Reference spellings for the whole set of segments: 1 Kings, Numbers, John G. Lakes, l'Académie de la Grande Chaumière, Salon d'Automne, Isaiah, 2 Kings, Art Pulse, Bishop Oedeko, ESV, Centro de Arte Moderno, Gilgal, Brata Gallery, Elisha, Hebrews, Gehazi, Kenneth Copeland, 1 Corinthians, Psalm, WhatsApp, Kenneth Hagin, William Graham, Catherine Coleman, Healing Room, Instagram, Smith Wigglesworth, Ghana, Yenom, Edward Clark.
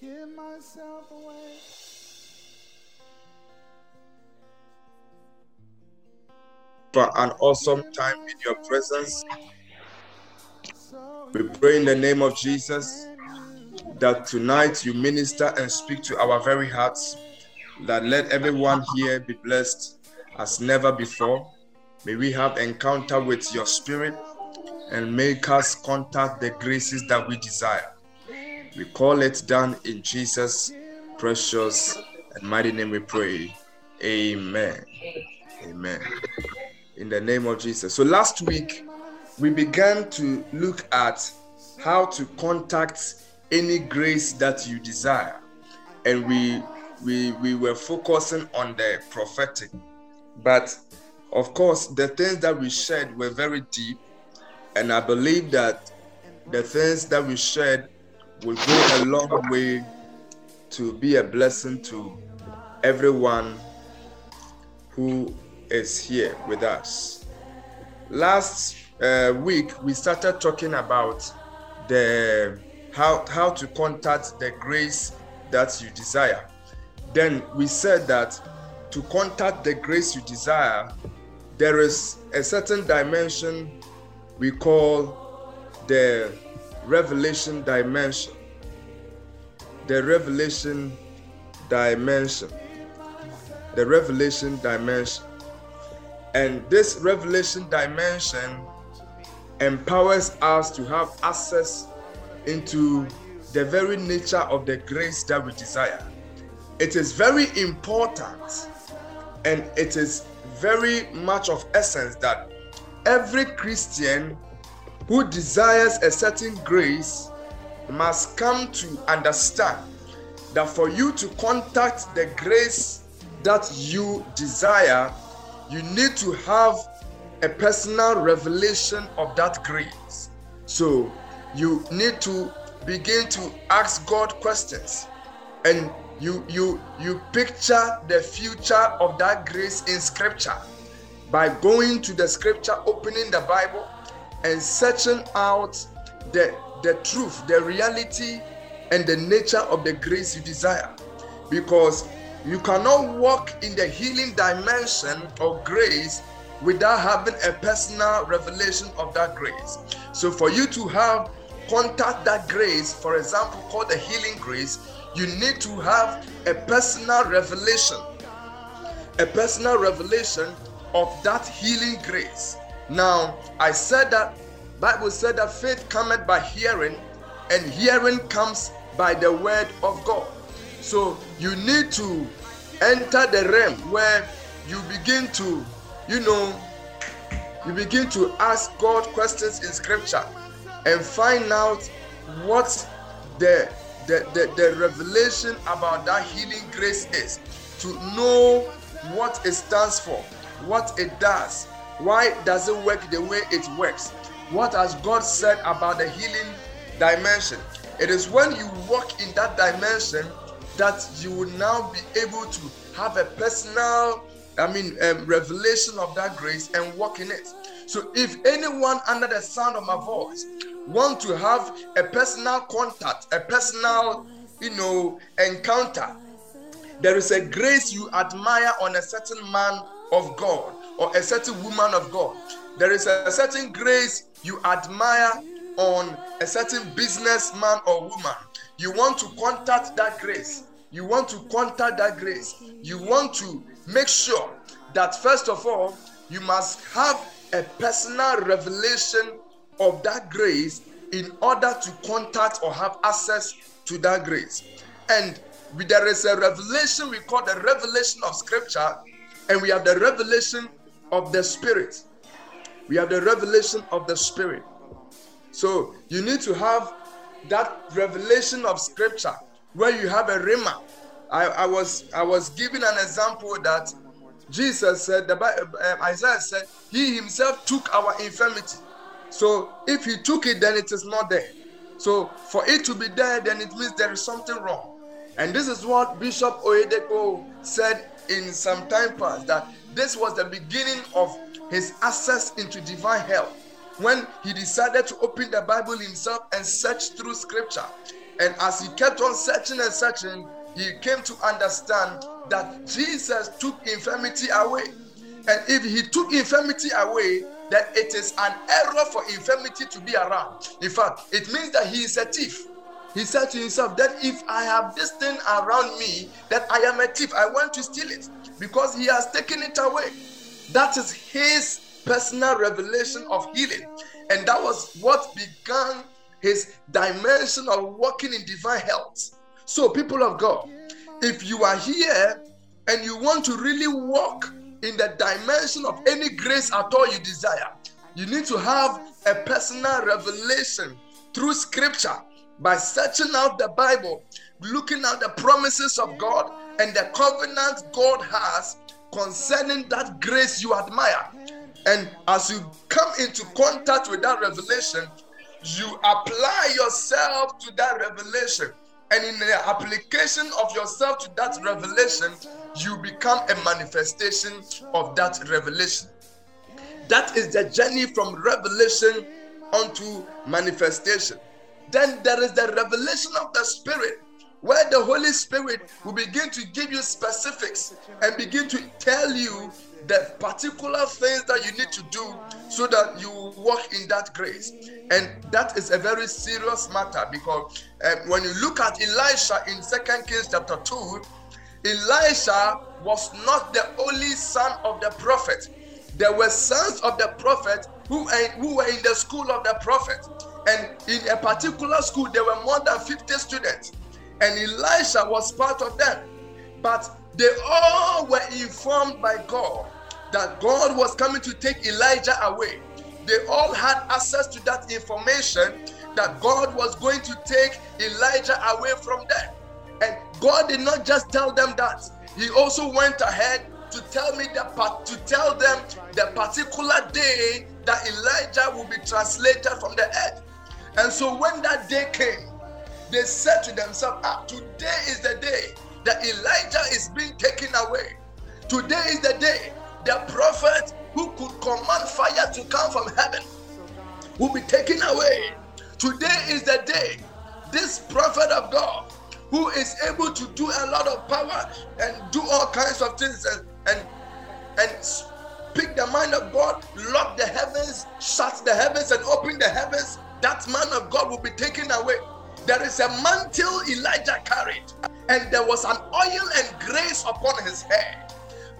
give myself away. For an awesome time in your presence. We pray in the name of Jesus that tonight you minister and speak to our very hearts, that let everyone here be blessed as never before. May we have encounter with your spirit and make us contact the graces that we desire. We call it done in Jesus' precious and mighty name we pray. Amen. Amen. In the name of Jesus. So last week, we began to look at how to contact any grace that you desire. And we were focusing on the prophetic. But of course, the things that we shared were very deep. And I believe that the things that we shared will go a long way to be a blessing to everyone who is here with us. Last week, we started talking about the how to contact the grace that you desire. Then we said that to contact the grace you desire, there is a certain dimension we call the revelation dimension. The revelation dimension. The revelation dimension. And this revelation dimension empowers us to have access into the very nature of the grace that we desire. It is very important, and it is very much of essence that every Christian who desires a certain grace must come to understand that for you to contact the grace that you desire, you need to have a personal revelation of that grace. So you need to begin to ask God questions, and you picture the future of that grace in Scripture by going to the Scripture, opening the Bible, and searching out the truth, the reality, and the nature of the grace you desire. Because you cannot walk in the healing dimension of grace without having a personal revelation of that grace. So for you to have contact that grace, for example, called the healing grace, you need to have a personal revelation of that healing grace. Now, I said that Bible said that faith cometh by hearing, and hearing comes by the word of God. So you need to enter the realm where you begin to, you begin to ask God questions in Scripture and find out what the revelation about that healing grace is, to know what it stands for, what it does, why does it work the way it works, what has God said about the healing dimension. It is when you walk in that dimension that you will now be able to have a personal, revelation of that grace and walk in it. So if anyone under the sound of my voice want to have a personal contact, a personal, encounter, there is a grace you admire on a certain man of God or a certain woman of God. There is a certain grace you admire on a certain businessman or woman. You want to contact that grace. You want to contact that grace. You want to make sure that, first of all, you must have a personal revelation of that grace in order to contact or have access to that grace. And there is a revelation we call the revelation of Scripture, and we have the revelation of the Spirit. We have the revelation of the Spirit. So you need to have that revelation of Scripture where you have a rhema. I was giving an example that Jesus said, Isaiah said, he himself took our infirmity. So if he took it, then it is not there. So for it to be there, then it means there is something wrong. And this is what Bishop Oedeko said in some time past, that this was the beginning of his access into divine health, when he decided to open the Bible himself and search through Scripture. And as he kept on searching and searching, he came to understand that Jesus took infirmity away. And if he took infirmity away, then it is an error for infirmity to be around. In fact, it means that he is a thief. He said to himself that if I have this thing around me, that I am a thief. I want to steal it because he has taken it away. That is his personal revelation of healing. And that was what began his dimension of walking in divine health. So people of God, if you are here and you want to really walk in the dimension of any grace at all you desire, you need to have a personal revelation through scripture by searching out the Bible, looking at the promises of God and the covenant God has concerning that grace you admire. And as you come into contact with that revelation, you apply yourself to that revelation. And in the application of yourself to that revelation, you become a manifestation of that revelation. That is the journey from revelation unto manifestation. Then there is the revelation of the Spirit, where the Holy Spirit will begin to give you specifics and begin to tell you the particular things that you need to do so that you walk in that grace. And that is a very serious matter, because when you look at Elisha in 2 Kings chapter 2, Elisha was not the only son of the prophet. There were sons of the prophet who were in the school of the prophet. And in a particular school, there were more than 50 students. And Elisha was part of them. But they all were informed by God that God was coming to take Elijah away. They all had access to that information that God was going to take Elijah away from them. And God did not just tell them that. He also went ahead to tell them the particular day that Elijah will be translated from the earth. And so when that day came, they said to themselves, today is the day that Elijah is being taken away. Today is the day the prophet who could command fire to come from heaven will be taken away. Today is the day this prophet of God, who is able to do a lot of power and do all kinds of things and speak the mind of God, lock the heavens, shut the heavens and open the heavens, that man of God will be taken away. There is a mantle Elijah carried, and there was an oil and grace upon his head.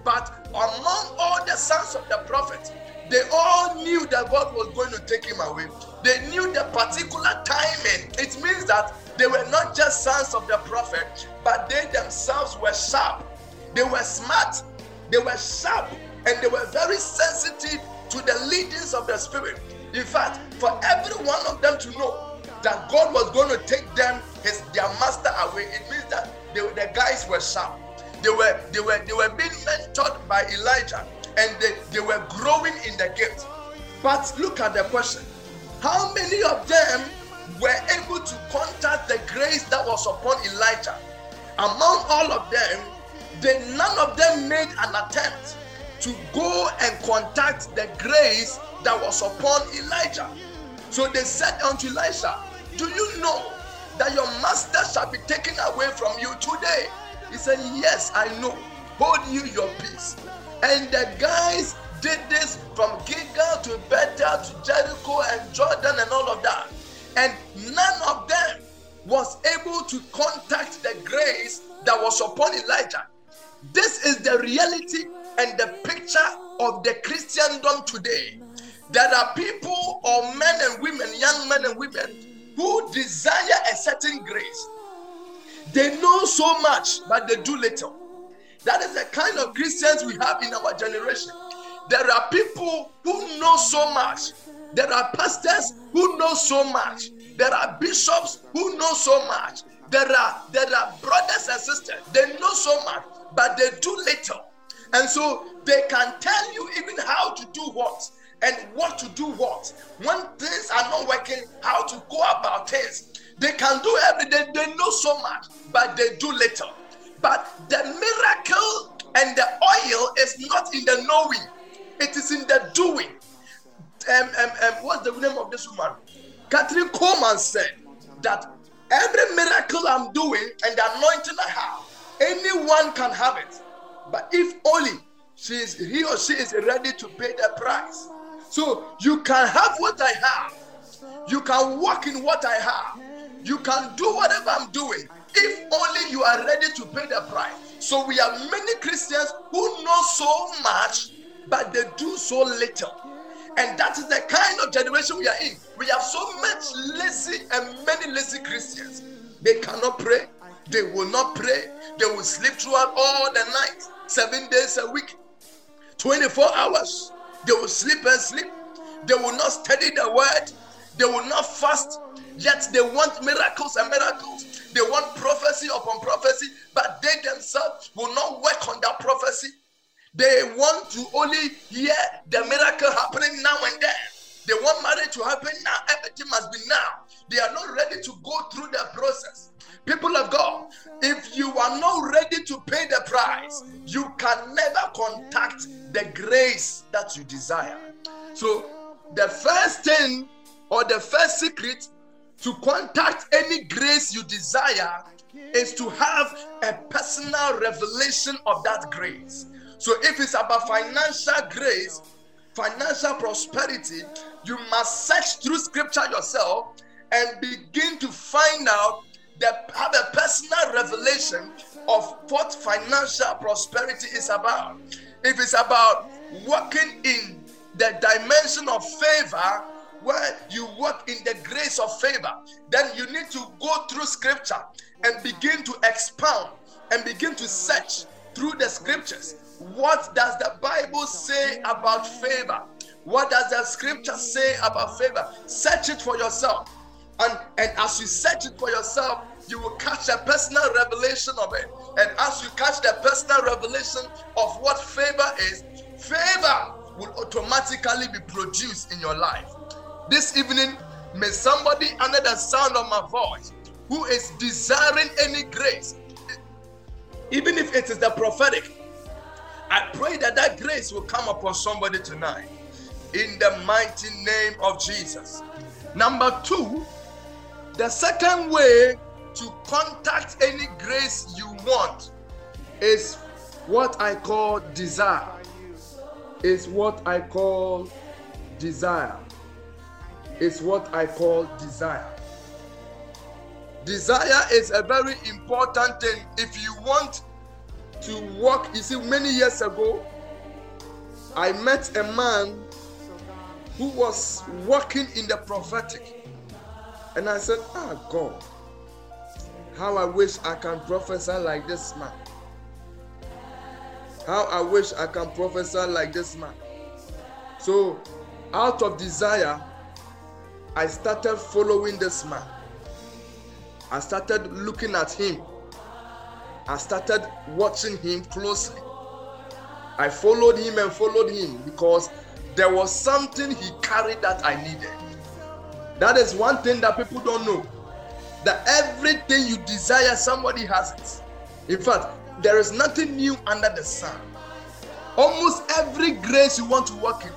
But among all the sons of the prophet, they all knew that God was going to take him away. They knew the particular timing. It means that they were not just sons of the prophet, but they themselves were sharp. They were smart. They were sharp. And they were very sensitive to the leadings of the Spirit. In fact, for every one of them to know that God was going to take them, their master away, it means that the guys were sharp. They were being mentored by Elijah, and they were growing in the gift. But look at the question: how many of them were able to contact the grace that was upon Elijah? Among all of them, none of them made an attempt to go and contact the grace that was upon Elijah. So they said unto Elisha, do you know that your master shall be taken away from you today? He said, yes, I know. Hold you your peace. And the guys did this from Gilgal to Bethel to Jericho and Jordan and all of that. And none of them was able to contact the grace that was upon Elijah. This is the reality and the picture of the Christendom today. There are people or men and women, young men and women, who desire a certain grace. They know so much, but they do little. That is the kind of Christians we have in our generation. There are people who know so much. There are pastors who know so much. There are bishops who know so much. There are brothers and sisters. They know so much, but they do little. And so they can tell you even how to do what, and what to do what. When things are not working, how to go about things. They can do everything. They know so much, but they do little. But the miracle and the oil is not in the knowing. It is in the doing. What's the name of this woman? Catherine Coleman said that Every miracle I'm doing and the anointing I have, anyone can have it. But if only he or she is ready to pay the price. So you can have what I have. You can walk in what I have. You can do whatever I'm doing. If only you are ready to pay the price. So we have many Christians who know so much, but they do so little. And that is the kind of generation we are in. We have so much many lazy Christians. They cannot pray. They will not pray. They will sleep throughout all the night, 7 days a week, 24 hours. They will sleep and sleep. They will not study the word. They will not fast. Yet they want miracles and miracles. They want prophecy upon prophecy, but they themselves will not work on that prophecy. They want to only hear the miracle happening now and then. They want marriage to happen now. Everything must be now. They are not ready to go through the process. People of God, if you are not ready to pay the price, you can never contact the grace that you desire. So the first thing or the first secret to contact any grace you desire is to have a personal revelation of that grace. So if it's about financial grace, financial prosperity, you must search through scripture yourself and begin to find out, have a personal revelation of what financial prosperity is about. If it's about walking in the dimension of favor, where you walk in the grace of favor, then you need to go through scripture and begin to expound and begin to search through the scriptures. What does the Bible say about favor? What does the scripture say about favor? Search it for yourself. And as you search it for yourself, you will catch a personal revelation of it. And as you catch the personal revelation of what favor is, favor will automatically be produced in your life. This evening, may somebody under the sound of my voice who is desiring any grace, even if it is the prophetic, I pray that that grace will come upon somebody tonight in the mighty name of Jesus. Number two, the second way to contact any grace you want is what I call desire. Desire is a very important thing if you want to walk. You see, many years ago, I met a man who was walking in the prophetic. And I said, God, how I wish I can prophesy like this man. So, out of desire, I started following this man. I started looking at him. I started watching him closely. I followed him because there was something he carried that I needed. That is one thing that people don't know. That everything you desire, somebody has it. In fact, there is nothing new under the sun. Almost every grace you want to walk in.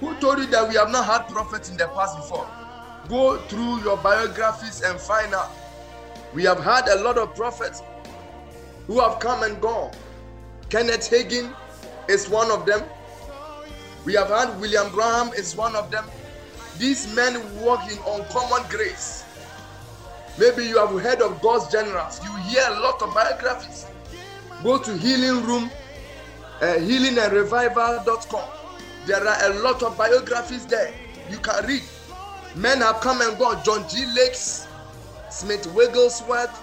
Who told you that we have not had prophets in the past before? Go through your biographies and find out. We have had a lot of prophets who have come and gone. Kenneth Hagin is one of them. We have had William Graham is one of them. These men walk in uncommon grace. Maybe you have heard of God's generals. You hear a lot of biographies. Go to Healing Room, healingandrevival.com. There are a lot of biographies there. You can read. Men have come and gone. John G. Lakes, Smith Wigglesworth,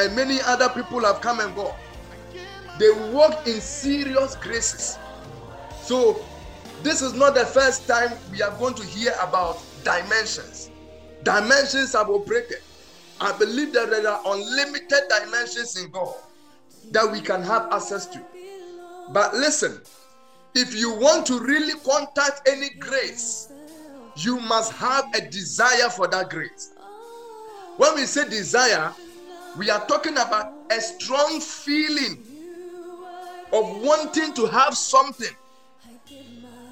and many other people have come and gone. They walk in serious graces. So this is not the first time we are going to hear about dimensions. Dimensions have operated. I believe that there are unlimited dimensions in God that we can have access to. But listen, if you want to really contact any grace, you must have a desire for that grace. When we say desire, we are talking about a strong feeling of wanting to have something.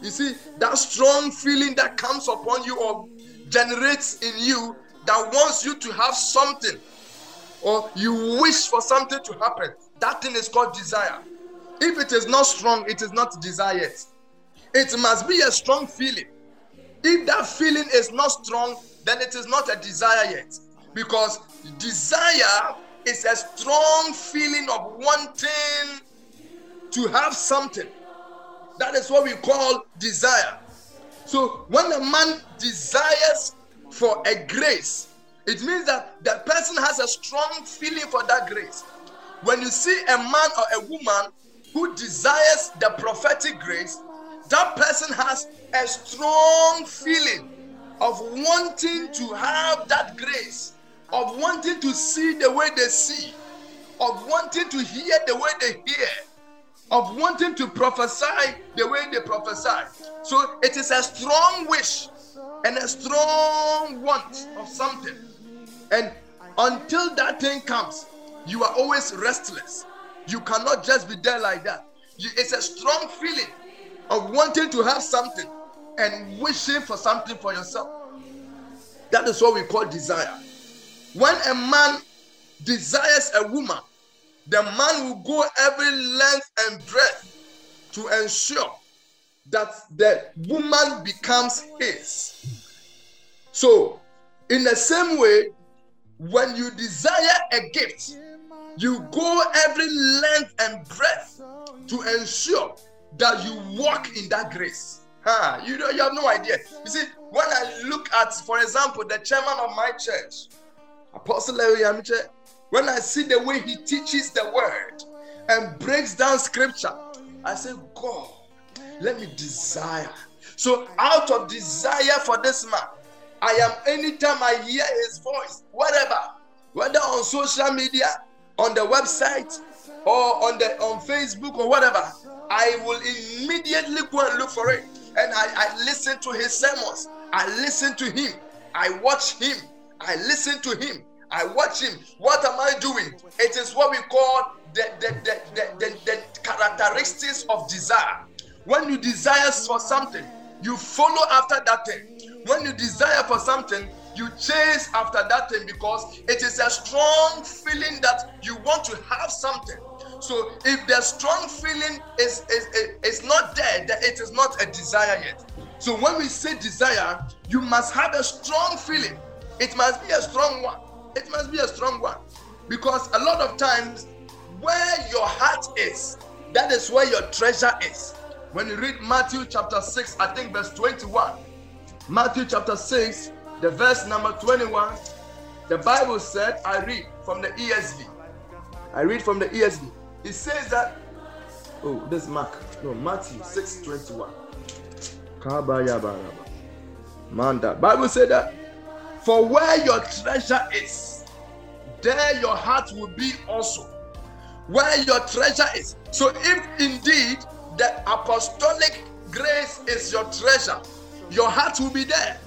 You see, that strong feeling that comes upon you or generates in you that wants you to have something, or you wish for something to happen, that thing is called desire. If it is not strong, it is not desired. It must be a strong feeling. If that feeling is not strong, then it is not a desire yet. Because desire is a strong feeling of wanting to have something. That is what we call desire. So when a man desires for a grace, it means that the person has a strong feeling for that grace. When you see a man or a woman who desires the prophetic grace, that person has a strong feeling of wanting to have that grace, of wanting to see the way they see, of wanting to hear the way they hear, of wanting to prophesy the way they prophesy. So it is a strong wish and a strong want of something. And until that thing comes, you are always restless. You cannot just be there like that. It's a strong feeling of wanting to have something and wishing for something for yourself. That is what we call desire. When a man desires a woman, the man will go every length and breadth to ensure that the woman becomes his. So, in the same way, when you desire a gift, you go every length and breadth to ensure that you walk in that grace. You have no idea. You see, when I look at, for example, the chairman of my church, Apostle Leo Yamiche, when I see the way he teaches the word and breaks down scripture, I say, God, let me desire. So out of desire for this man, I am, anytime I hear his voice, whatever, whether on social media, on the website, or on Facebook or whatever, I will immediately go and look for it. And I listen to his sermons. I listen to him. I watch him. I listen to him. I watch him. What am I doing? It is what we call the characteristics of desire. When you desire for something, you follow after that thing. When you desire for something, you chase after that thing, because it is a strong feeling that you want to have something. So if the strong feeling is not there, then it is not a desire yet. So when we say desire, you must have a strong feeling. It must be a strong one. It must be a strong one. Because a lot of times, where your heart is, that is where your treasure is. When you read Matthew chapter 6, I think verse 21. Matthew chapter 6, the verse number 21, the Bible said, I read from the ESV. It says that, Matthew 6:21. Manda. Bible said that, for where your treasure is, there your heart will be also. Where your treasure is. So if indeed the apostolic grace is your treasure, your heart will be there.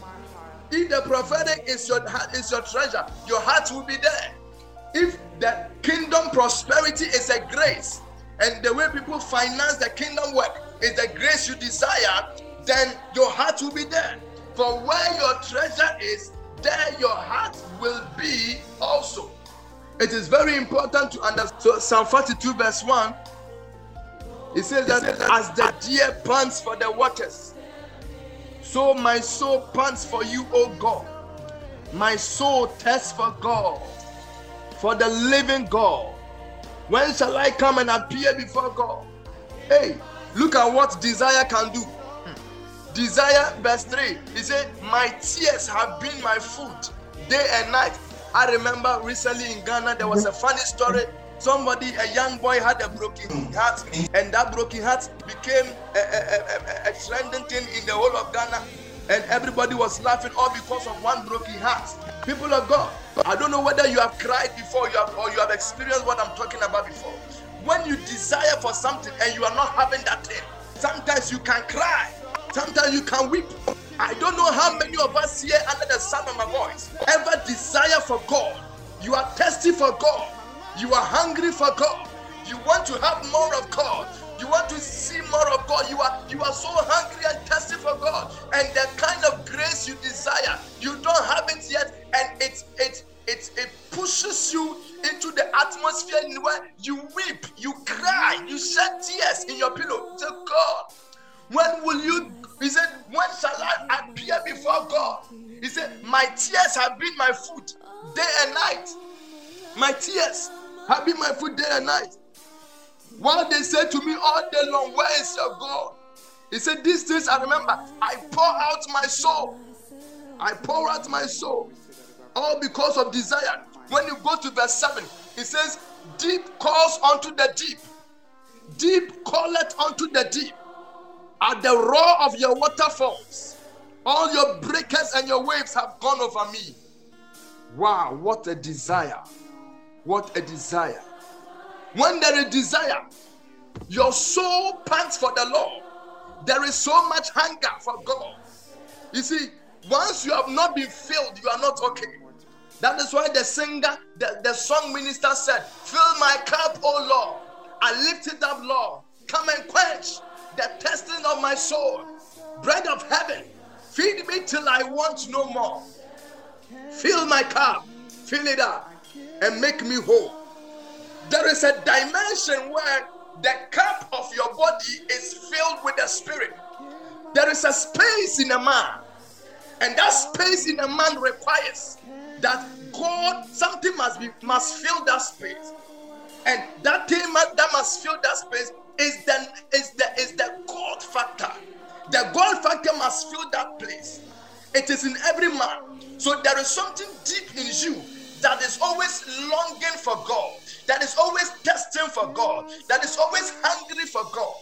If the prophetic is your treasure, your heart will be there. If the kingdom prosperity is a grace, and the way people finance the kingdom work is the grace you desire, then your heart will be there. For where your treasure is, there your heart will be also. It is very important to understand. So Psalm 42 verse 1, it says that, as the deer pants for the waters, so my soul pants for you, O God. My soul thirsts for God, for the living God. When shall I come and appear before God? Hey, look at what desire can do. Desire, verse 3, he said, my tears have been my food day and night. I remember recently in Ghana, there was a funny story. Somebody, a young boy, had a broken heart, and that broken heart became a trending thing in the whole of Ghana, and everybody was laughing, all because of one broken heart. People of God, I don't know whether you have cried before, or you have experienced what I'm talking about before. When you desire for something and you are not having that thing, sometimes you can cry, sometimes you can weep. I don't know how many of us here under the sound of my voice ever desire for God. You are thirsty for God. You are hungry for God. You want to have more of God. You want to see more of God. You are so hungry and thirsty for God, and the kind of grace you desire, you don't have it yet, and it pushes you into the atmosphere where you weep, you cry, you shed tears in your pillow. Say, God, when will you? He said, when shall I appear before God? He said, my tears have been my food day and night. My tears have been my food day and night. While they said to me all day long, where is your God? He said, these things I remember. I pour out my soul. I pour out my soul. All because of desire. When you go to verse 7, it says, deep calls unto the deep. Deep calleth unto the deep. At the roar of your waterfalls, all your breakers and your waves have gone over me. Wow, what a desire. What a desire. When there is desire, your soul pants for the Lord. There is so much hunger for God. You see, once you have not been filled, you are not okay. That is why the singer, the song minister said, fill my cup, O Lord. I lift it up, Lord. Come and quench the testing of my soul. Bread of heaven, feed me till I want no more. Fill my cup, fill it up, and make me whole. There is a dimension where the cup of your body is filled with the Spirit. There is a space in a man, and that space in a man requires that God, something must fill that space, and that thing that must fill that space is the God factor. The God factor must fill that place. It is in every man. So there is something deep in you that is always longing for God, that is always thirsting for God, that is always hungry for God.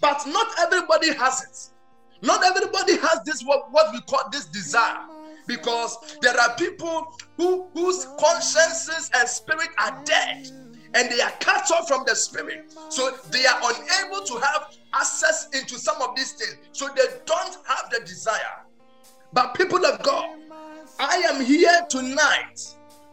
But not everybody has it. Not everybody has this, what we call this desire, because there are people whose consciences and spirit are dead, and they are cut off from the Spirit. So they are unable to have access into some of these things. So they don't have the desire. But people of God, I am here tonight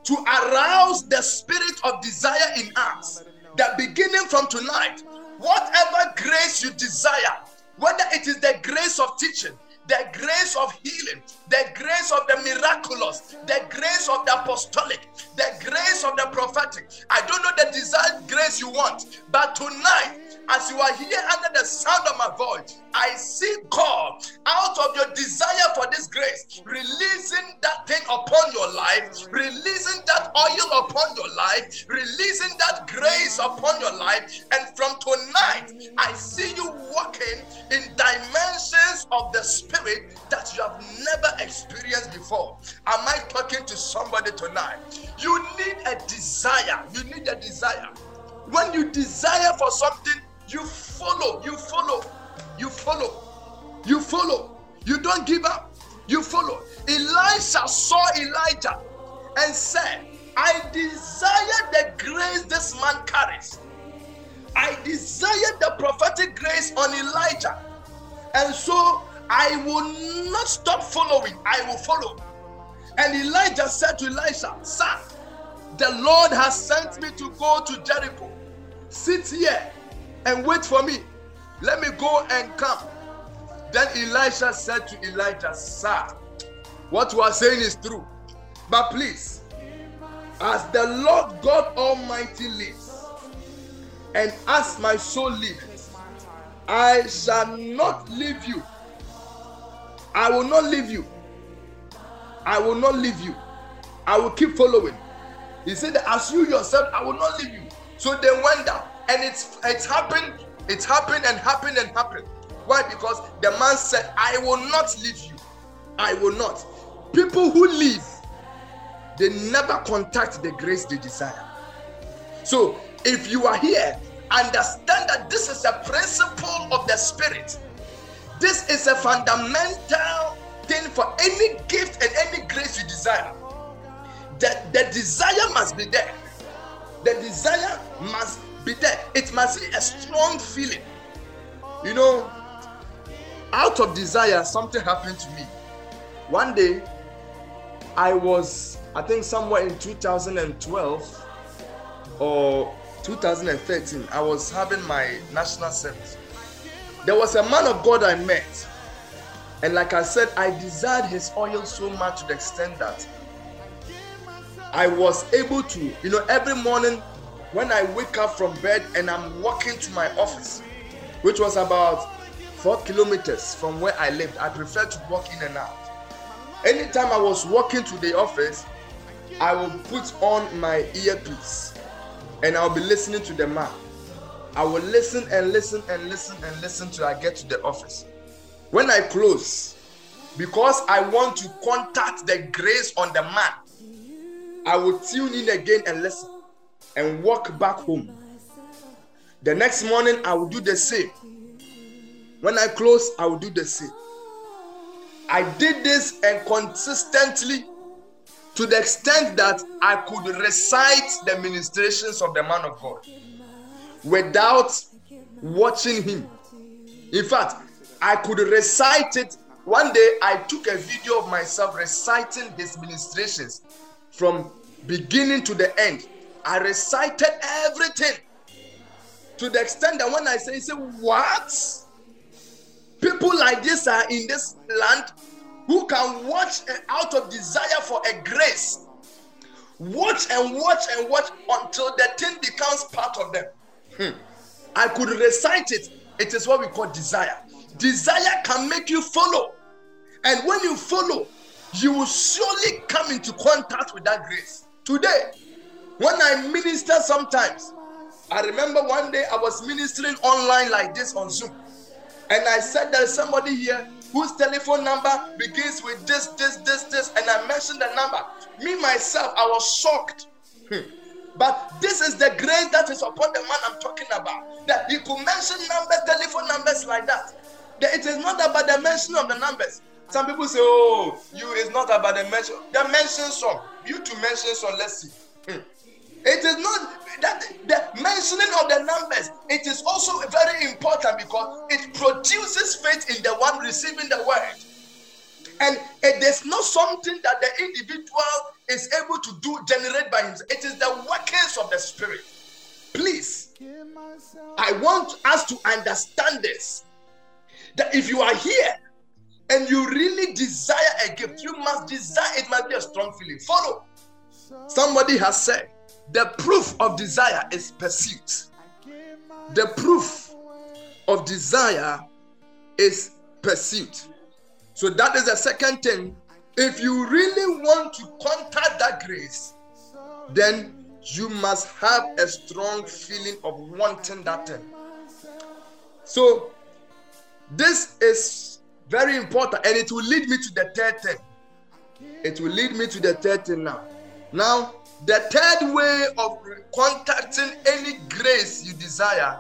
to arouse the spirit of desire in us. That beginning from tonight, whatever grace you desire, whether it is the grace of teaching, the grace of healing, the grace of the miraculous, the grace of the apostolic, the grace of the prophetic. I don't know the desired grace you want, but tonight, as you are here under the sound of my voice, I see God, out of your desire for this grace, releasing that thing upon your life, releasing that oil upon your life, releasing that grace upon your life. And from tonight, I see you walking in dimensions of the Spirit that you have never experienced before. Am I talking to somebody tonight? You need a desire. You need a desire. When you desire for something, you follow. You don't give up. You follow. Elisha saw Elijah and said, I desire the grace this man carries. I desire the prophetic grace on Elijah. And so I will not stop following. I will follow. And Elijah said to Elisha, Sir, the Lord has sent me to go to Jericho. Sit here and wait for me. Let me go and come. Then Elisha said to Elijah, Sir, what you are saying is true. But please, as the Lord God Almighty lives, and as my soul lives, I shall not leave you. I will not leave you. I will not leave you. I will keep following. He said, as you yourself, I will not leave you. So they went down. And it's happened. Why? Because the man said, I will not leave you. I will not. People who leave, they never contact the grace they desire. So if you are here, understand that this is a principle of the Spirit. This is a fundamental thing for any gift and any grace you desire. The desire must be there. The desire must be there. It must be a strong feeling. You know, out of desire, something happened to me. One day, I was, I think somewhere in 2012 or 2013, I was having my national service. There was a man of God I met, and like I said, I desired his oil so much to the extent that I was able to, every morning when I wake up from bed and I'm walking to my office, which was about 4 kilometers from where I lived. I preferred to walk in and out. Anytime I was walking to the office, I would put on my earpiece and I'll be listening to the man. I will listen and listen and listen and listen till I get to the office. When I close, because I want to contact the grace on the man, I will tune in again and listen and walk back home. The next morning, I will do the same. When I close, I will do the same. I did this and consistently to the extent that I could recite the ministrations of the man of God without watching him. In fact, I could recite it. One day, I took a video of myself reciting his ministrations from beginning to the end. I recited everything to the extent that when I say, what? People like this are in this land who can watch out of desire for a grace. Watch and watch and watch until the thing becomes part of them. I could recite it. It is what we call desire. Desire can make you follow. And when you follow, you will surely come into contact with that grace. Today, when I minister sometimes, I remember one day I was ministering online like this on Zoom. And I said there's somebody here whose telephone number begins with this. And I mentioned the number. Me, myself, I was shocked. But this is the grace that is upon the man I'm talking about. That he could mention numbers, telephone numbers like that. It is not about the mention of the numbers. Some people say, it's not about the mention. The mention song. You to mention song, let's see. It is not that the mentioning of the numbers, it is also very important because it produces faith in the one receiving the word. And it is not something that the individual is able to generate by himself. It is the workings of the Spirit. Please, I want us to understand this, that if you are here and you really desire a gift, you must desire it, must be a strong feeling. Follow. Somebody has said, the proof of desire is pursuit. The proof of desire is pursuit. So that is the second thing. If you really want to contact that grace, then you must have a strong feeling of wanting that thing. So this is very important, and it will lead me to the third thing. It will lead me to the third thing now. Now, the third way of contacting any grace you desire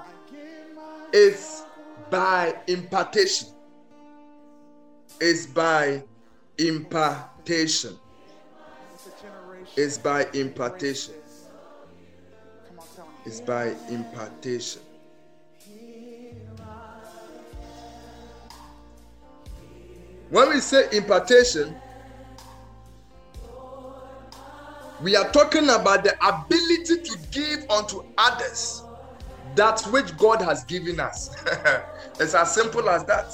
is by impartation. It's by impartation. When we say impartation, we are talking about the ability to give unto others that which God has given us. It's as simple as that.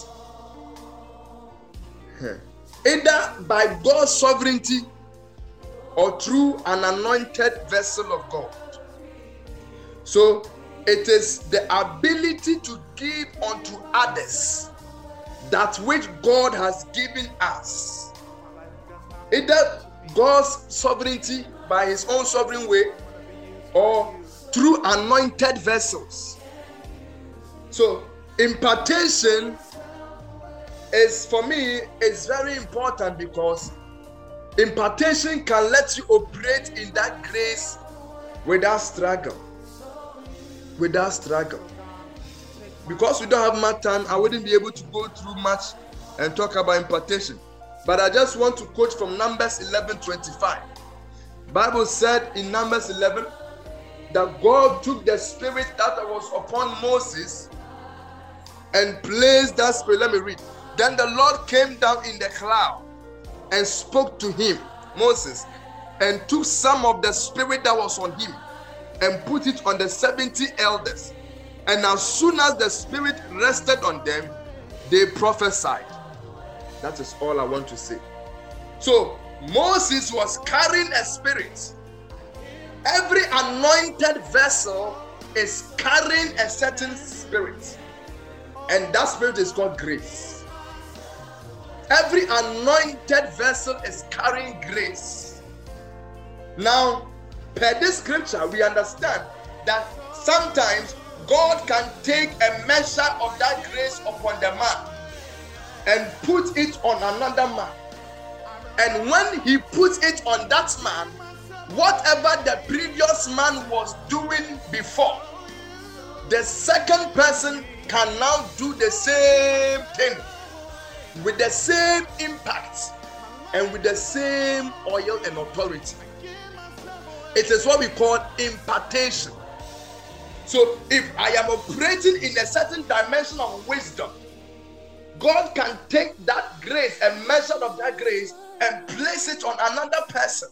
Either by God's sovereignty or through an anointed vessel of God. So it is the ability to give unto others that which God has given us. Either God's sovereignty by his own sovereign way or through anointed vessels. So impartation is, for me, is very important because impartation can let you operate in that grace without struggle. Because we don't have much time, I wouldn't be able to go through much and talk about impartation. But I just want to quote from Numbers 11:25. Bible said in Numbers 11 that God took the spirit that was upon Moses and placed that spirit. Let me read. Then the Lord came down in the cloud and spoke to him, Moses, and took some of the spirit that was on him and put it on the 70 elders. And as soon as the Spirit rested on them, they prophesied. That is all I want to say. So Moses was carrying a spirit. Every anointed vessel is carrying a certain spirit. And that spirit is called grace. Every anointed vessel is carrying grace. Now, per this scripture, we understand that sometimes God can take a measure of that grace upon the man and put it on another man. And when he puts it on that man, whatever the previous man was doing before, the second person can now do the same thing with the same impact and with the same oil and authority. It is what we call impartation. So if I am operating in a certain dimension of wisdom, God can take that grace, a measure of that grace, and place it on another person.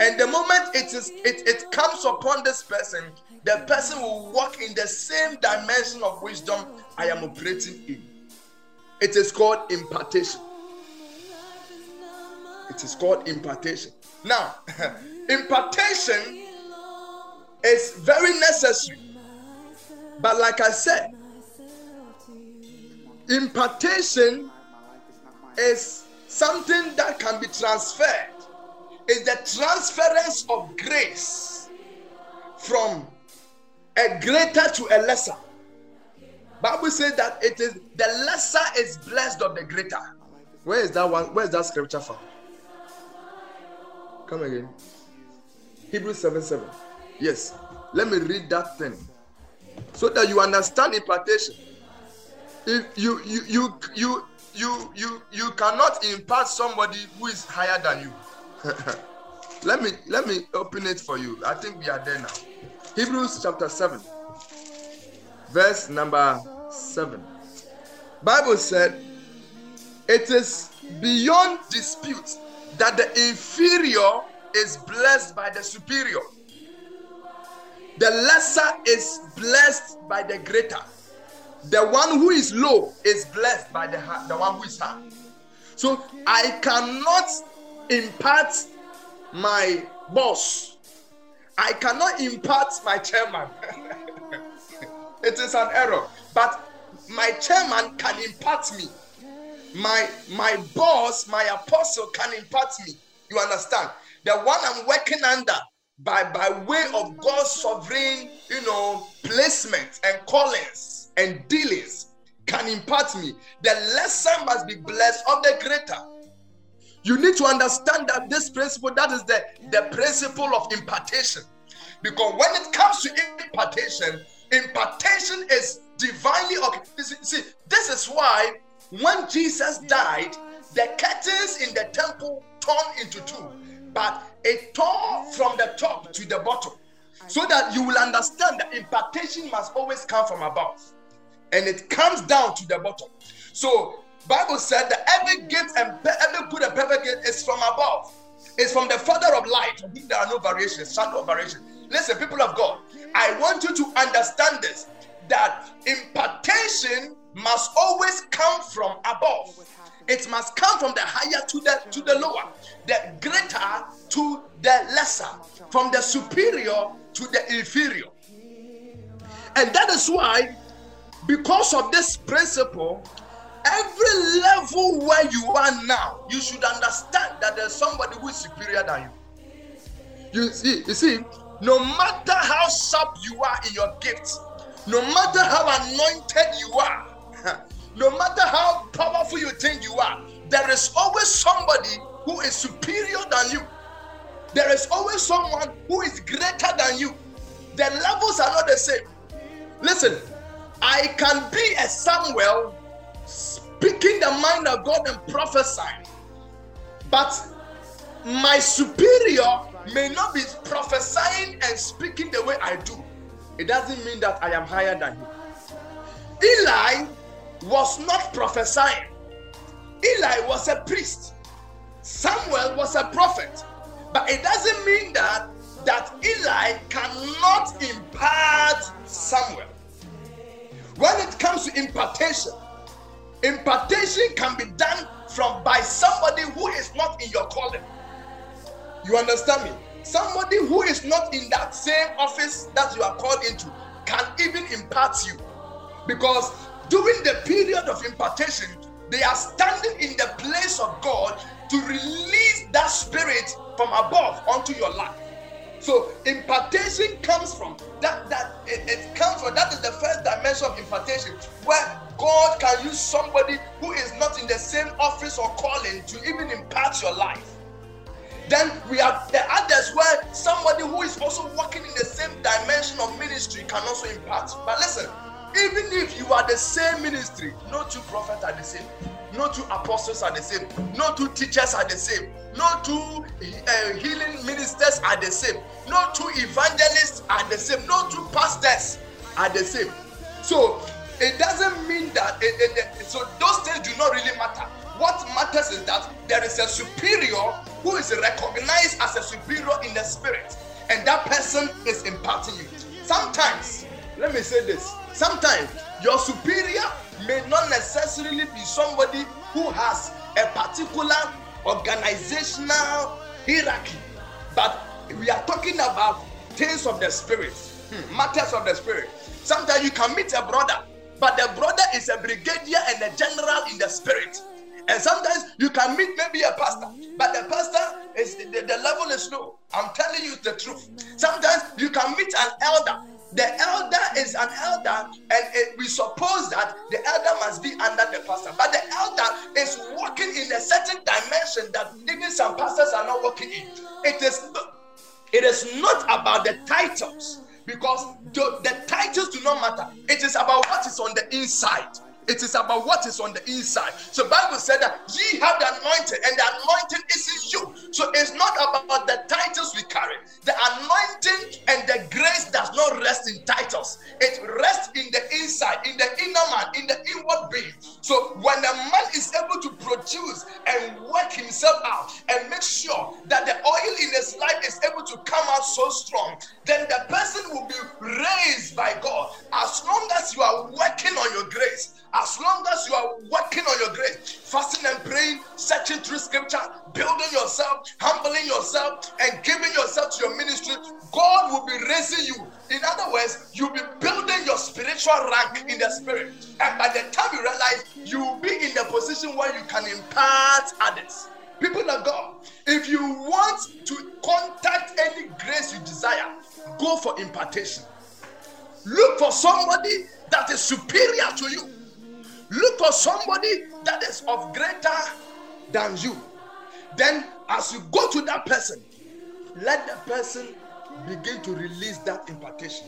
And the moment it comes upon this person, the person will walk in the same dimension of wisdom I am operating in. It is called impartation. It is called impartation. Now, impartation is very necessary. But like I said, impartation is something that can be transferred. It's the transference of grace from a greater to a lesser. Bible says that it is the lesser is blessed of the greater. Where is that one? Where is that scripture from? Come again. Hebrews 7:7. Yes. Let me read that thing so that you understand impartation. If you cannot impart somebody who is higher than you. Let me open it for you. I think we are there now. Hebrews chapter 7, verse number 7. Bible said, it is beyond dispute that the inferior is blessed by the superior. The lesser is blessed by the greater. The one who is low is blessed by the one who is high. So I cannot impart my boss. I cannot impart my chairman. It is an error. But my chairman can impart me. My boss, my apostle can impart me. You understand? The one I'm working under, by way of God's sovereign, placement and callings and dealings, can impart me. The lesser must be blessed of the greater. You need to understand that this principle, that is the principle of impartation. Because when it comes to impartation is divinely orchestrated. See, this is why when Jesus died, the curtains in the temple torn into two, but it tore from the top to the bottom. So that you will understand that impartation must always come from above. And it comes down to the bottom. So Bible said that every gift and every good and perfect gift is from above. It's from the Father of light. There are no variations, shadow of variation. Listen, people of God, I want you to understand this, that impartation must always come from above. It must come from the higher to the lower, the greater to the lesser, from the superior to the inferior. And that is why, because of this principle, every level where you are now, you should understand that there's somebody who is superior than you. You see, no matter how sharp you are in your gifts, no matter how anointed you are, no matter how powerful you think you are, there is always somebody who is superior than you. There is always someone who is greater than you. The levels are not the same. Listen, I can be a Samuel speaking the mind of God and prophesying, but my superior may not be prophesying and speaking the way I do. It doesn't mean that I am higher than him. Eli was not prophesying. Eli was a priest. Samuel was a prophet. But it doesn't mean that that Eli cannot impart Samuel. When it comes to impartation, impartation can be done by somebody who is not in your calling. You understand me? Somebody who is not in that same office that you are called into can even impart you, because during the period of impartation, they are standing in the place of God to release that spirit from above onto your life. So impartation comes from that that is the first dimension of impartation, where God can use somebody who is not in the same office or calling to even impart your life. Then we have the others, where somebody who is also working in the same dimension of ministry can also impart. But listen, even if you are the same ministry, no two prophets are the same, no two apostles are the same, no two teachers are the same, no two healing ministers are the same, no two evangelists are the same, no two pastors are the same. So it doesn't mean that so those things do not really matter. What matters is that there is a superior who is recognized as a superior in the spirit, and that person is imparting you. Sometimes, let me say this, sometimes your superior may not necessarily be somebody who has a particular organizational hierarchy, but we are talking about things of the spirit, matters of the spirit. Sometimes you can meet a brother, but the brother is a brigadier and a general in the spirit. And sometimes you can meet maybe a pastor, but the pastor is the level is low. I'm telling you the truth. Sometimes you can meet an elder. The elder is an elder, and we suppose that the elder must be under the pastor. But the elder is working in a certain dimension that even some pastors are not working in. It is not about the titles, because the titles do not matter. It is about what is on the inside. It is about what is on the inside. So Bible said that ye have the anointing, and the anointing is in you. So it's not about the titles we carry. The anointing and the grace does not rest in titles. It rests in the inside, in the inner man, in the inward being. So when a man is able to produce and work himself out and make sure that the oil in his life is able to come out so strong, then the person will be raised by God. As long as you are working on your grace, as long as you are working on your grace, fasting and praying, searching through scripture, building yourself, humbling yourself, and giving yourself to your ministry, God will be raising you. In other words, you'll be building your spiritual rank in the spirit. And by the time you realize, you'll be in the position where you can impart others. People of God, if you want to contact any grace you desire, go for impartation. Look for somebody that is superior to you. Look for somebody that is of greater than you. Then as you go to that person, let the person begin to release that impartation.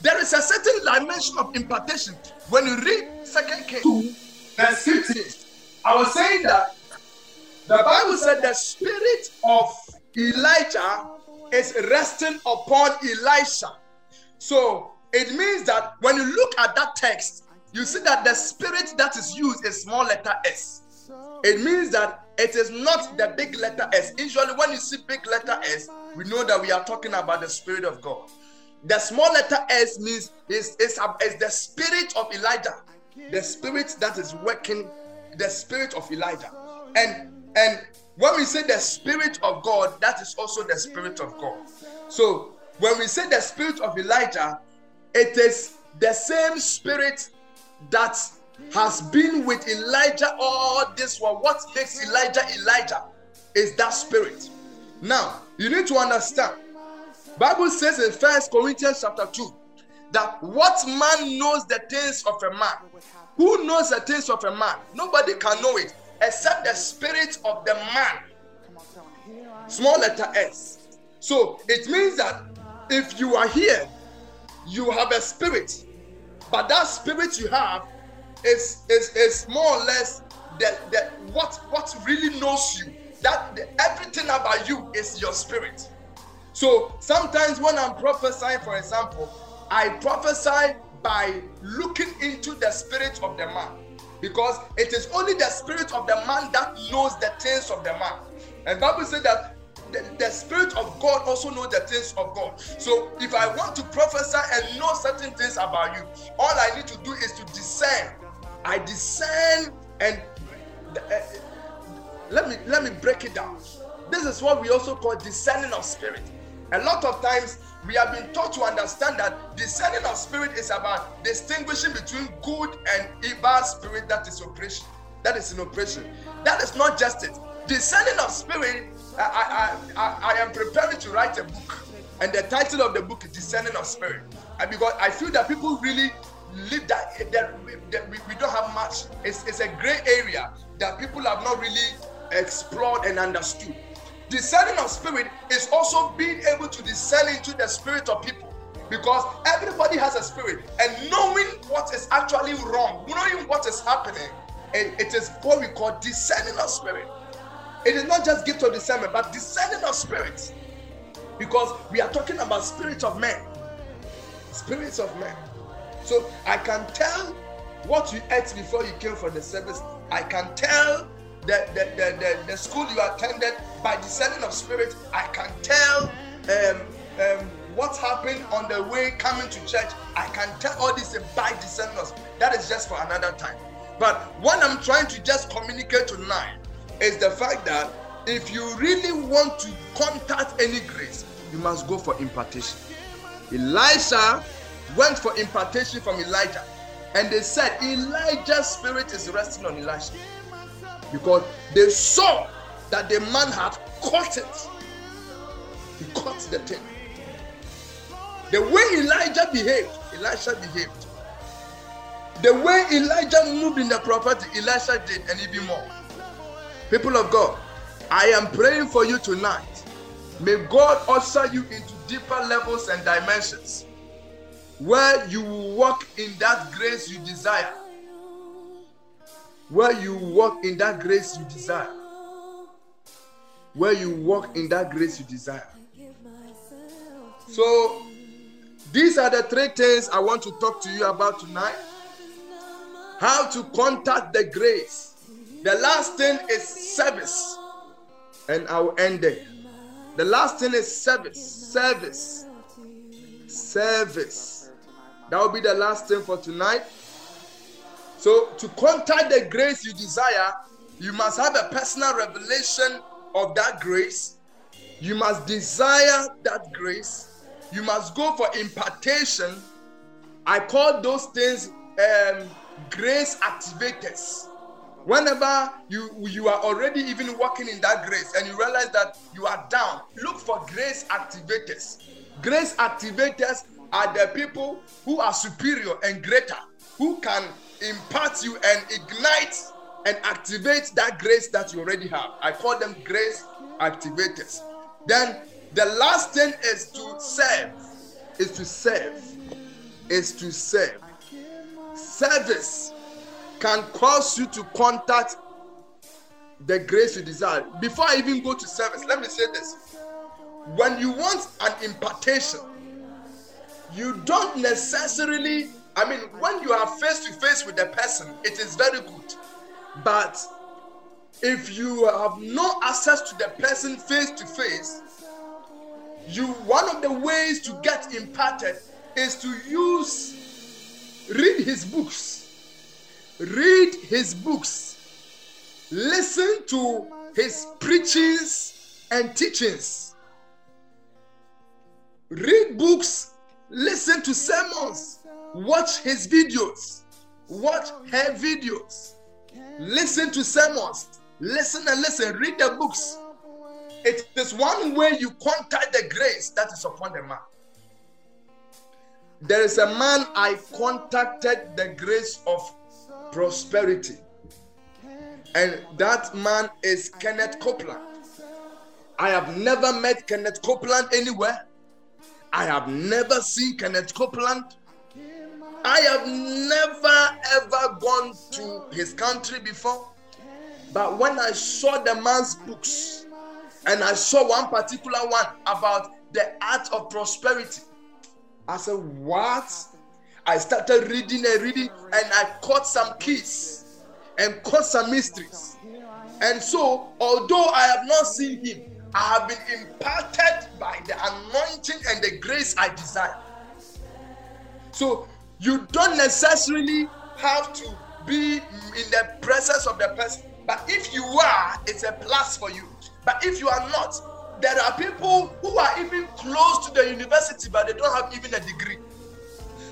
There is a certain dimension of impartation. When you read 2 Kings 2:15, I was saying that the Bible said the spirit of Elijah is resting upon Elisha. So it means that when you look at that text, you see that the spirit that is used is small letter S. It means that it is not the big letter S. Usually when you see big letter S, we know that we are talking about the spirit of God. The small letter S means is the spirit of Elijah. The spirit that is working, the spirit of Elijah. And when we say the spirit of God, that is also the spirit of God. So when we say the spirit of Elijah, it is the same spirit that has been with Elijah all this while. What makes Elijah Elijah is that spirit. Now you need to understand, Bible says in 1 Corinthians chapter 2 that what man knows the things of a man? Who knows the things of a man? Nobody can know it except the spirit of the man, small letter S. So it means that if you are here, you have a spirit. But that spirit you have is more or less what really knows you. That everything about you is your spirit. So sometimes when I'm prophesying, for example, I prophesy by looking into the spirit of the man, because it is only the spirit of the man that knows the things of the man. And Bible says that The Spirit of God also knows the things of God. So if I want to prophesy and know certain things about you, all I need to do is to discern. I discern, and let me break it down. This is what we also call discerning of spirit. A lot of times we have been taught to understand that discerning of spirit is about distinguishing between good and evil spirit that is operation. That is in operation. That is not just it. Discerning of spirit, I am preparing to write a book, and the title of the book is Discerning of Spirit. And because I feel that people really live that we don't have much. It's a gray area that people have not really explored and understood. Discerning of spirit is also being able to discern into the spirit of people, because everybody has a spirit, and knowing what is actually wrong, knowing what is happening, and it is what we call discerning of spirit. It is not just gift of discernment, but discerning of spirits, because we are talking about spirits of men. So I can tell what you ate before you came for the service. I can tell the school you attended by discerning of spirit. I can tell what happened on the way coming to church. I can tell all this by discerning of spirit. That is just for another time. But what I'm trying to just communicate tonight is the fact that if you really want to contact any grace, you must go for impartation. Elisha went for impartation from Elijah, and they said Elijah's spirit is resting on Elisha, because they saw that the man had caught it. He caught the thing. The way Elijah behaved, Elisha behaved. The way Elijah moved in the property, Elisha did, and even more. People of God, I am praying for you tonight. May God usher you into deeper levels and dimensions where you will walk in that grace you desire. So, these are the three things I want to talk to you about tonight. How to contact the grace. The last thing is service. And I will end there. The last thing is service. That will be the last thing for tonight. So to contact the grace you desire, you must have a personal revelation of that grace. You must desire that grace. You must go for impartation. I call those things grace activators. Whenever you are already even walking in that grace and you realize that you are down, look for grace activators. Grace activators are the people who are superior and greater, who can impart you and ignite and activate that grace that you already have. I call them grace activators. Then the last thing is to serve. Service can cause you to contact the grace you desire. Before I even go to service, let me say this. When you want an impartation, you don't necessarily, when you are face to face with the person, it is very good. But if you have no access to the person face to face, one of the ways to get imparted is to read his books, listen to his preachings and teachings, read books, listen to sermons, watch her videos, listen to sermons, listen, read the books. It is one way you contact the grace that is upon the man. There is a man I contacted the grace of prosperity, and that man is Kenneth Copeland. I have never met Kenneth Copeland anywhere. I have never seen Kenneth Copeland. I have never ever gone to his country before. But when I saw the man's books, and I saw one particular one about the art of prosperity, I said, what? I started reading, and I caught some keys and caught some mysteries. And so, although I have not seen him, I have been impacted by the anointing and the grace I desire. So you don't necessarily have to be in the presence of the person, but if you are, it's a plus for you. But if you are not, there are people who are even close to the university, but they don't have even a degree.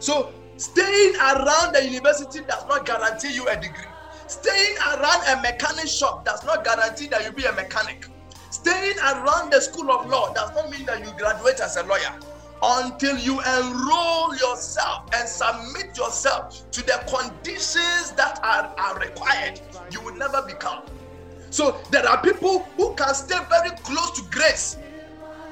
So staying around the university does not guarantee you a degree. Staying around a mechanic shop does not guarantee that you'll be a mechanic. Staying around the school of law does not mean that you graduate as a lawyer. Until you enroll yourself and submit yourself to the conditions that are required, you will never become. So there are people who can stay very close to grace.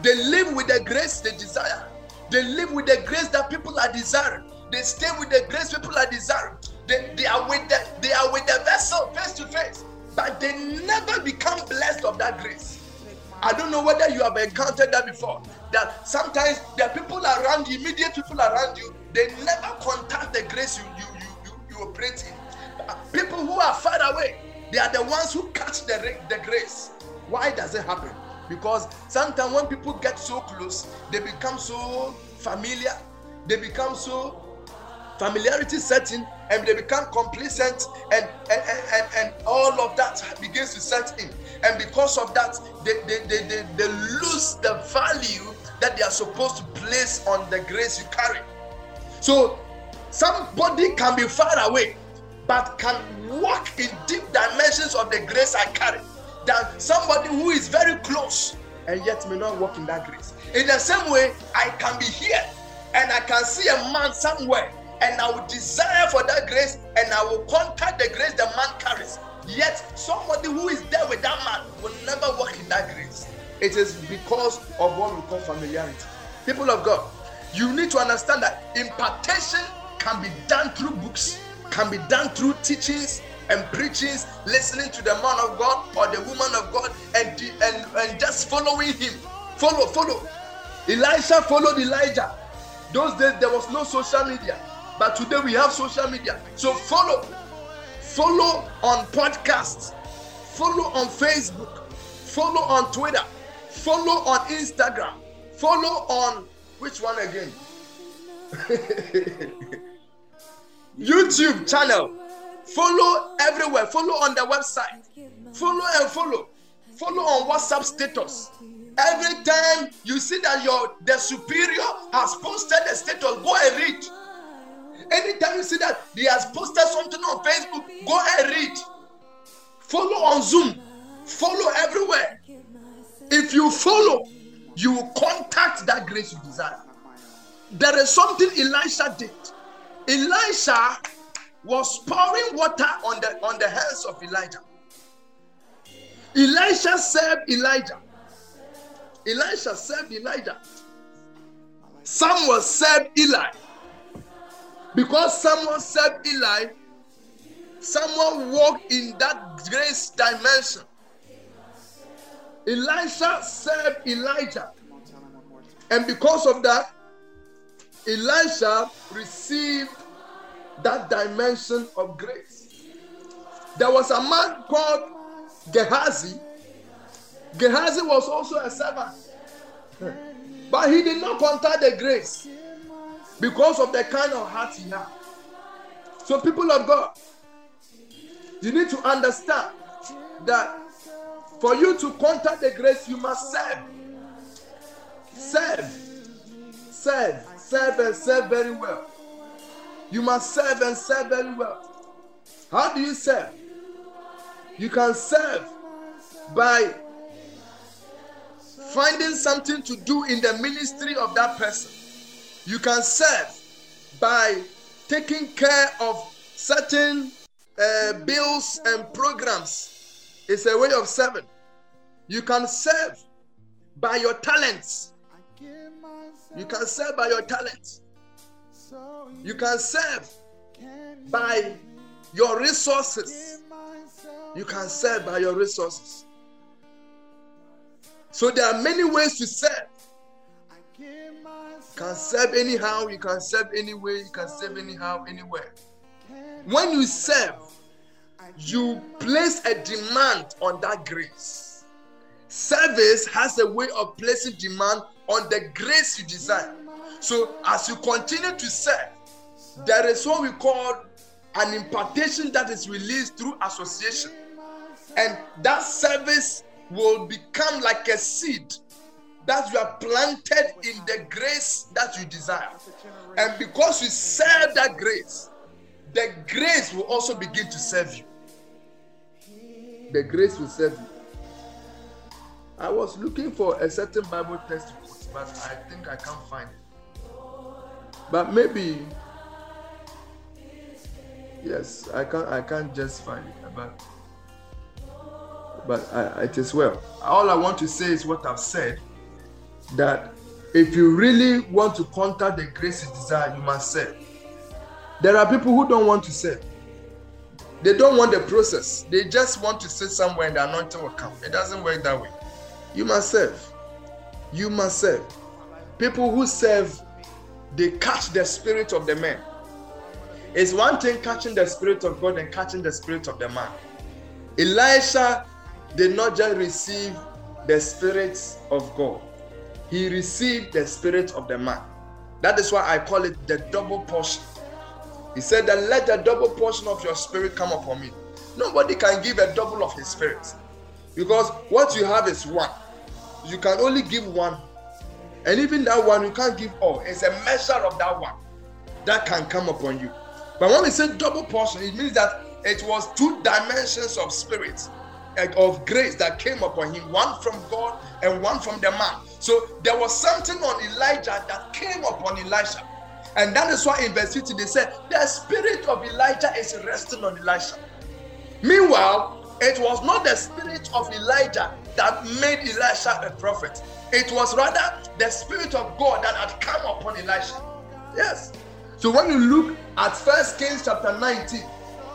They live with the grace they desire. They live with the grace that people are desiring. They stay with the grace people are desiring. They are with the vessel face to face, but they never become blessed of that grace. I don't know whether you have encountered that before, that sometimes the people around you, immediate people around you, they never contact the grace you operate in. People who are far away, they are the ones who catch the grace. Why does it happen? Because sometimes when people get so close, they become so familiar, they become so familiarity setting, and they become complacent, and all of that begins to set in. And because of that, they lose the value that they are supposed to place on the grace you carry. So somebody can be far away, but can walk in deep dimensions of the grace I carry, than somebody who is very close and yet may not walk in that grace. In the same way, I can be here and I can see a man somewhere, and I will desire for that grace, and I will contact the grace the man carries. Yet somebody who is there with that man will never walk in that grace. It is because of what we call familiarity. People of God, you need to understand that impartation can be done through books, can be done through teachings and preachings, listening to the man of God or the woman of God, and just following him. Follow. Elisha followed Elijah. Those days there was no social media. But today we have social media. So follow on podcasts, follow on Facebook, follow on Twitter, follow on Instagram, follow on, which one again? YouTube channel. Follow everywhere, follow on the website, follow on WhatsApp status. Every time you see that the superior has posted a status, go and read. Anytime you see that he has posted something on Facebook, go and read. Follow on Zoom. Follow everywhere. If you follow, you will contact that grace you desire. There is something Elisha did. Elisha was pouring water on the hands of Elijah. Elisha served Elijah. Elisha served Elijah. Samuel served Eli. Because someone served Eli, someone walked in that grace dimension. Elisha served Elijah. And because of that, Elisha received that dimension of grace. There was a man called Gehazi. Gehazi was also a servant. But he did not contact the grace, because of the kind of heart he had. So people of God, you need to understand that for you to contact the grace, you must serve very well. You must serve and serve very well. How do you serve? You can serve by finding something to do in the ministry of that person. You can serve by taking care of certain bills and programs. It's a way of serving. You can serve by your talents. You can serve by your talents. You can serve by your resources. You can serve by your resources. So there are many ways to serve. You can serve anyhow, you can serve anywhere, you can serve anyhow, anywhere. When you serve, you place a demand on that grace. Service has a way of placing demand on the grace you desire. So as you continue to serve, there is what we call an impartation that is released through association. And that service will become like a seed that you are planted in the grace that you desire. And because you serve that grace, the grace will also begin to serve you. The grace will serve you. I was looking for a certain Bible text, but I think I can't find it. But maybe, yes, I can't just find it. But it is well. All I want to say is what I've said, that if you really want to contact the grace you desire, you must serve. There are people who don't want to serve. They don't want the process. They just want to sit somewhere and the anointing will come. It doesn't work that way. You must serve. You must serve. People who serve, they catch the spirit of the man. It's one thing catching the spirit of God and catching the spirit of the man. Elisha did not just receive the spirit of God. He received the spirit of the man. That is why I call it the double portion. He said that let the double portion of your spirit come upon me. Nobody can give a double of his spirit, because what you have is one. You can only give one. And even that one, you can't give all. It's a measure of that one that can come upon you. But when we say double portion, it means that it was two dimensions of spirit, of grace that came upon him, one from God and one from the man. So there was something on Elijah that came upon Elisha. And that is why in verse 50 they said, the spirit of Elijah is resting on Elisha. Meanwhile, it was not the spirit of Elijah that made Elisha a prophet. It was rather the spirit of God that had come upon Elisha. Yes. So when you look at 1 Kings chapter 19,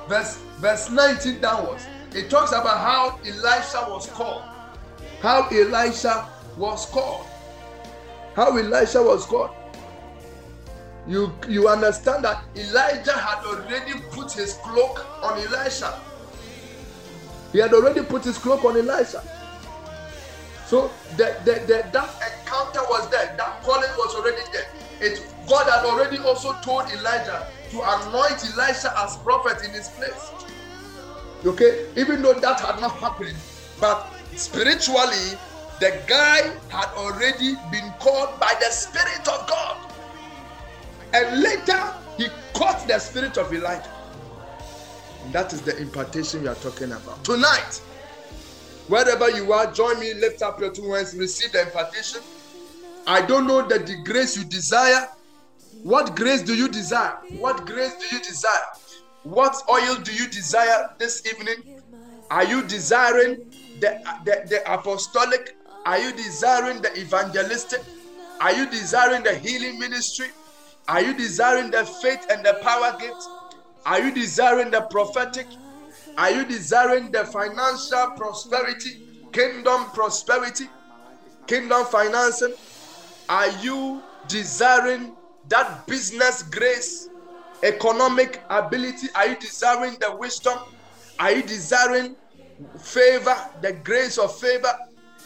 verse 19 downwards, it talks about how Elisha was called. How Elisha was called. How Elisha was called. You understand that Elijah had already put his cloak on Elisha. He had already put his cloak on Elisha. So that encounter was there. That calling was already there. God had already also told Elijah to anoint Elisha as prophet in his place. Okay? Even though that had not happened, but spiritually, the guy had already been called by the Spirit of God. And later, he caught the spirit of Elijah. And that is the impartation we are talking about. Tonight, wherever you are, join me, lift up your two hands, receive the impartation. I don't know that the grace you desire. What grace do you desire? What grace do you desire? What oil do you desire this evening? Are you desiring the apostolic? Are you desiring the evangelistic? Are you desiring the healing ministry? Are you desiring the faith and the power gift? Are you desiring the prophetic? Are you desiring the financial prosperity, kingdom prosperity, kingdom financing? Are you desiring that business grace, economic ability? Are you desiring the wisdom? Are you desiring favor, the grace of favor?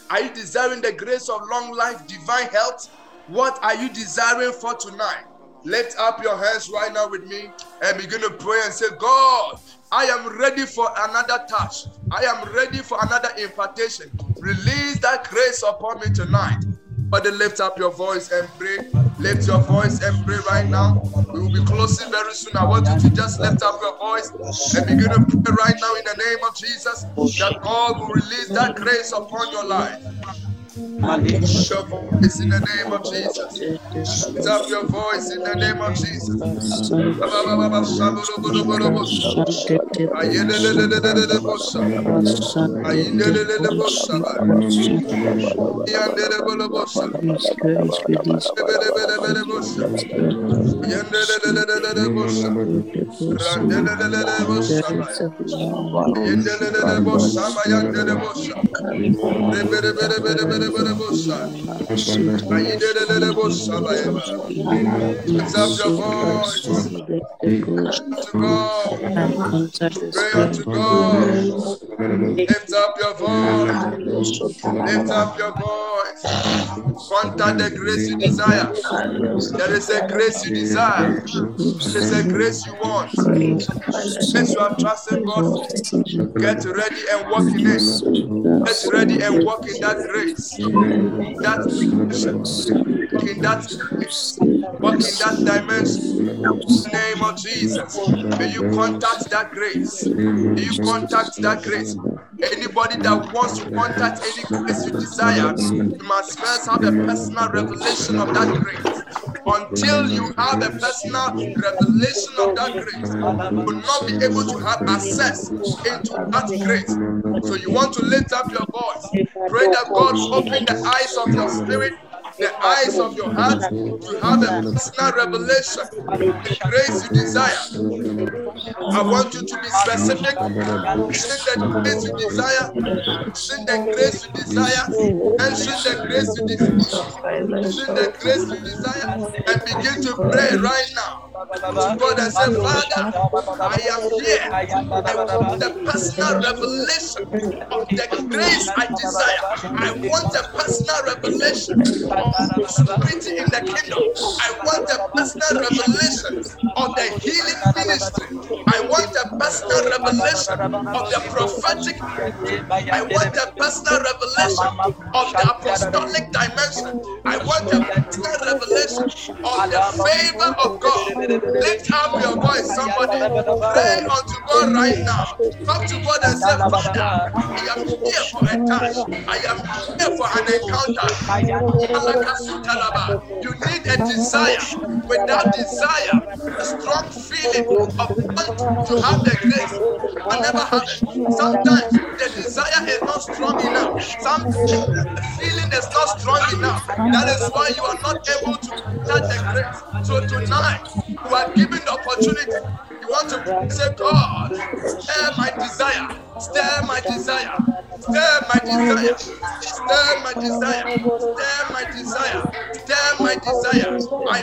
Are you desiring the grace of long life, divine health? What are you desiring for tonight? Lift up your hands right now with me and begin to pray and say, God, I am ready for another touch. I am ready for another impartation. Release that grace upon me tonight. But then lift up your voice and pray. Lift your voice and pray right now. We will be closing very soon. I want you to just lift up your voice and begin to pray right now in the name of Jesus, that God will release that grace upon your life. It's in the name of Jesus. Lift up your voice in the name of Jesus. Lift up your voice. Contact the grace you desire. There is a grace you desire. There is a grace you want. Since you are trusting God, get ready and walk in it. Get ready and walk in that grace. Walk in that dimension. In the name of Jesus. May you contact that grace. May you contact that grace. Anybody that wants to contact any grace you desire, you must first have a personal revelation of that grace. Until you have a personal revelation of that grace, you will not be able to have access into that grace. So you want to lift up your voice. Pray that God will open the eyes of your spirit, the eyes of your heart, to have a personal revelation of the grace you desire. I want you to be specific. Mention the grace you desire, and begin to pray right now. God has said, Father, I am here. I want a personal revelation of the grace I desire. I want a personal revelation of prosperity in the kingdom. I want a personal revelation of the healing ministry. I want a personal revelation of the prophetic. I want a personal revelation of the apostolic dimension. I want a personal revelation of the favor of God. Lift up your voice, somebody. Pray unto God right now. Come to God and say, Father, I am here for a touch. I am here for an encounter. You need a desire. With that desire, a strong feeling of want to have the grace. I never have it. Sometimes the desire is not strong enough. Sometimes the feeling is not strong enough. That is why you are not able to touch the grace. So tonight, you are given the opportunity. You want to say, God, stir my desire. I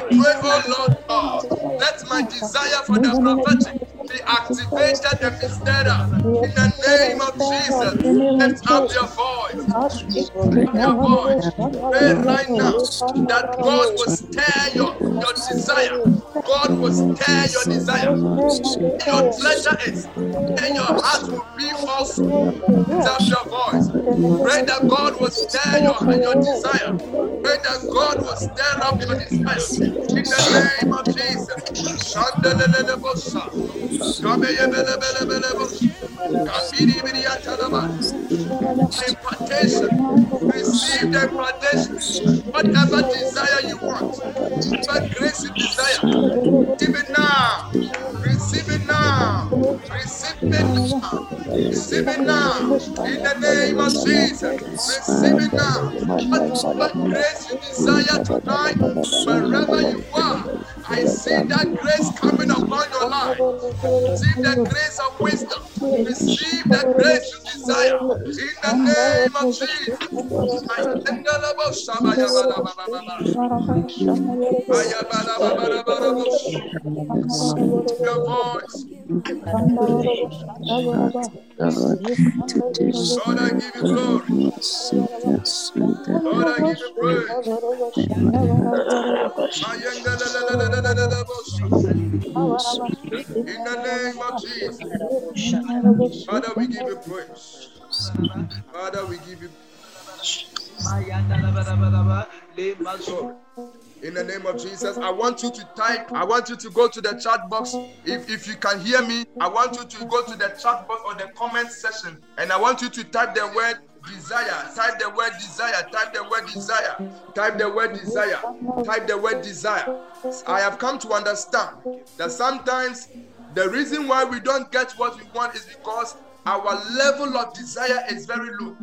pray, oh Lord God, let my desire for the prophetic be activated and be stirred up. In the name of Jesus, lift up your voice. Pray right now that God will stir your desire. God will stir your desire. Your pleasure is, and your heart will be also. Lift up your voice. Pray that God will stir your desire. Pray that God will stir up your desire. In the name of Jesus. Receive the impartation. Whatever desire you want, whatever grace you desire, give it now. Receive it now. In the name of Jesus, receive it now. Whatever grace you desire tonight, wherever you are, I see that grace coming upon your life. Receive the grace of wisdom. Receive the grace you desire. In the name of Jesus. Your voice. Lord, I give you glory. Lord, I give you praise. In the name of Jesus. Father, we give you praise. Father, we give you praise. In the name of Jesus, I want you to type. I want you to go to the chat box. If you can hear me, I want you to go to the chat box or the comment section, and I want you to type the word desire. Type the word desire. I have come to understand that sometimes the reason why we don't get what we want is because our level of desire is very low.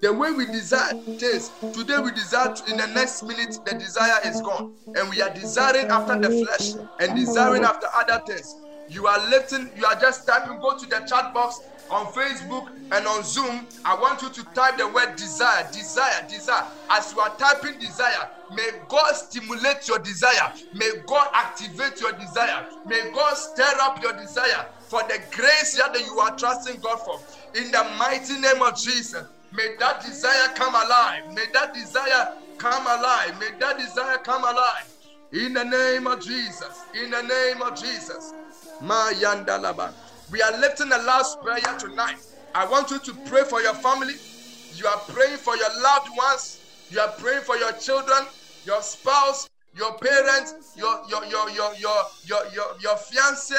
The way we desire this, today we desire, in the next minute, the desire is gone. And we are desiring after the flesh and desiring after other things. you are lifting, you are just typing, go to the chat box on Facebook and on Zoom. I want you to type the word desire, desire, desire. As you are typing desire, may God stimulate your desire. May God activate your desire. May God stir up your desire for the grace that you are trusting God for. In the mighty name of Jesus, may that desire come alive. May that desire come alive. May that desire come alive. In the name of Jesus. In the name of Jesus. We are lifting the last prayer tonight. I want you to pray for your family. You are praying for your loved ones. You are praying for your children, your spouse, your parents, your fiance.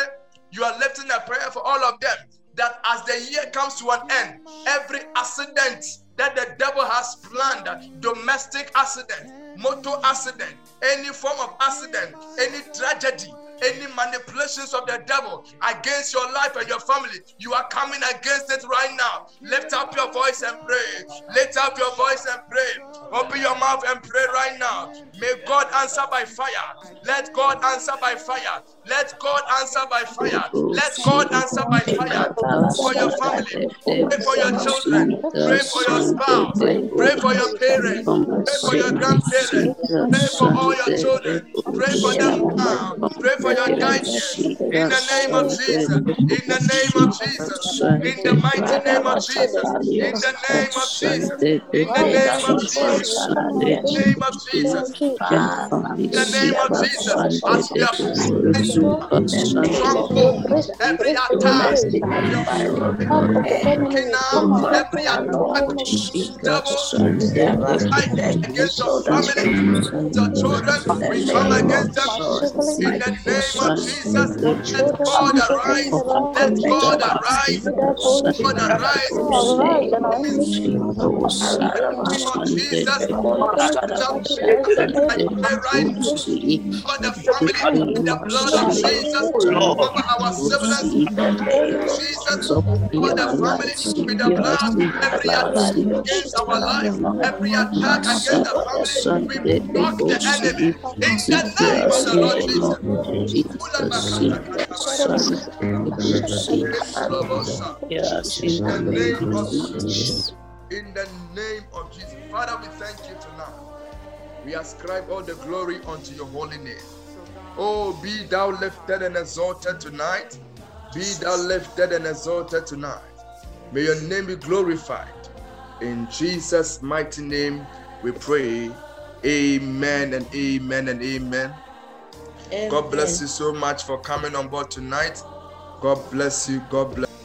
You are lifting a prayer for all of them, that as the year comes to an end, every accident that the devil has planned, domestic accident, motor accident, any form of accident, any tragedy, any manipulations of the devil against your life and your family, you are coming against it right now. Lift up your voice and pray. Lift up your voice and pray. Open your mouth and pray right now. May God answer by fire. Let God answer by fire. Let God answer by fire. Let God answer by fire. Pray for your family. Pray for your children. Pray for your spouse. Pray for your parents. Pray for your grandparents. Pray for all your children. Pray for them now. Pray for your guidance. In the name of Jesus. In the name of Jesus. In the mighty name of Jesus. In the name of Jesus. In the name of Jesus. In the name of Jesus. In the name of Jesus. As we are every attack, every against your family, your children, we come against them in the name of Jesus. Let God arise. Let God arise. God arise. For the family, the blood of Jesus, over our siblings, Jesus, over the family, with the blood, every attack against our life, every attack against the family, we block the enemy, in the name of the Lord Jesus, in the name of Jesus. Father, we thank you tonight. We ascribe all the glory unto your holy name. Oh, be thou lifted and exalted tonight. Be thou lifted and exalted tonight. May your name be glorified. In Jesus' mighty name we pray. Amen and amen and amen. Amen. God bless you so much for coming on board tonight. God bless you. God bless you.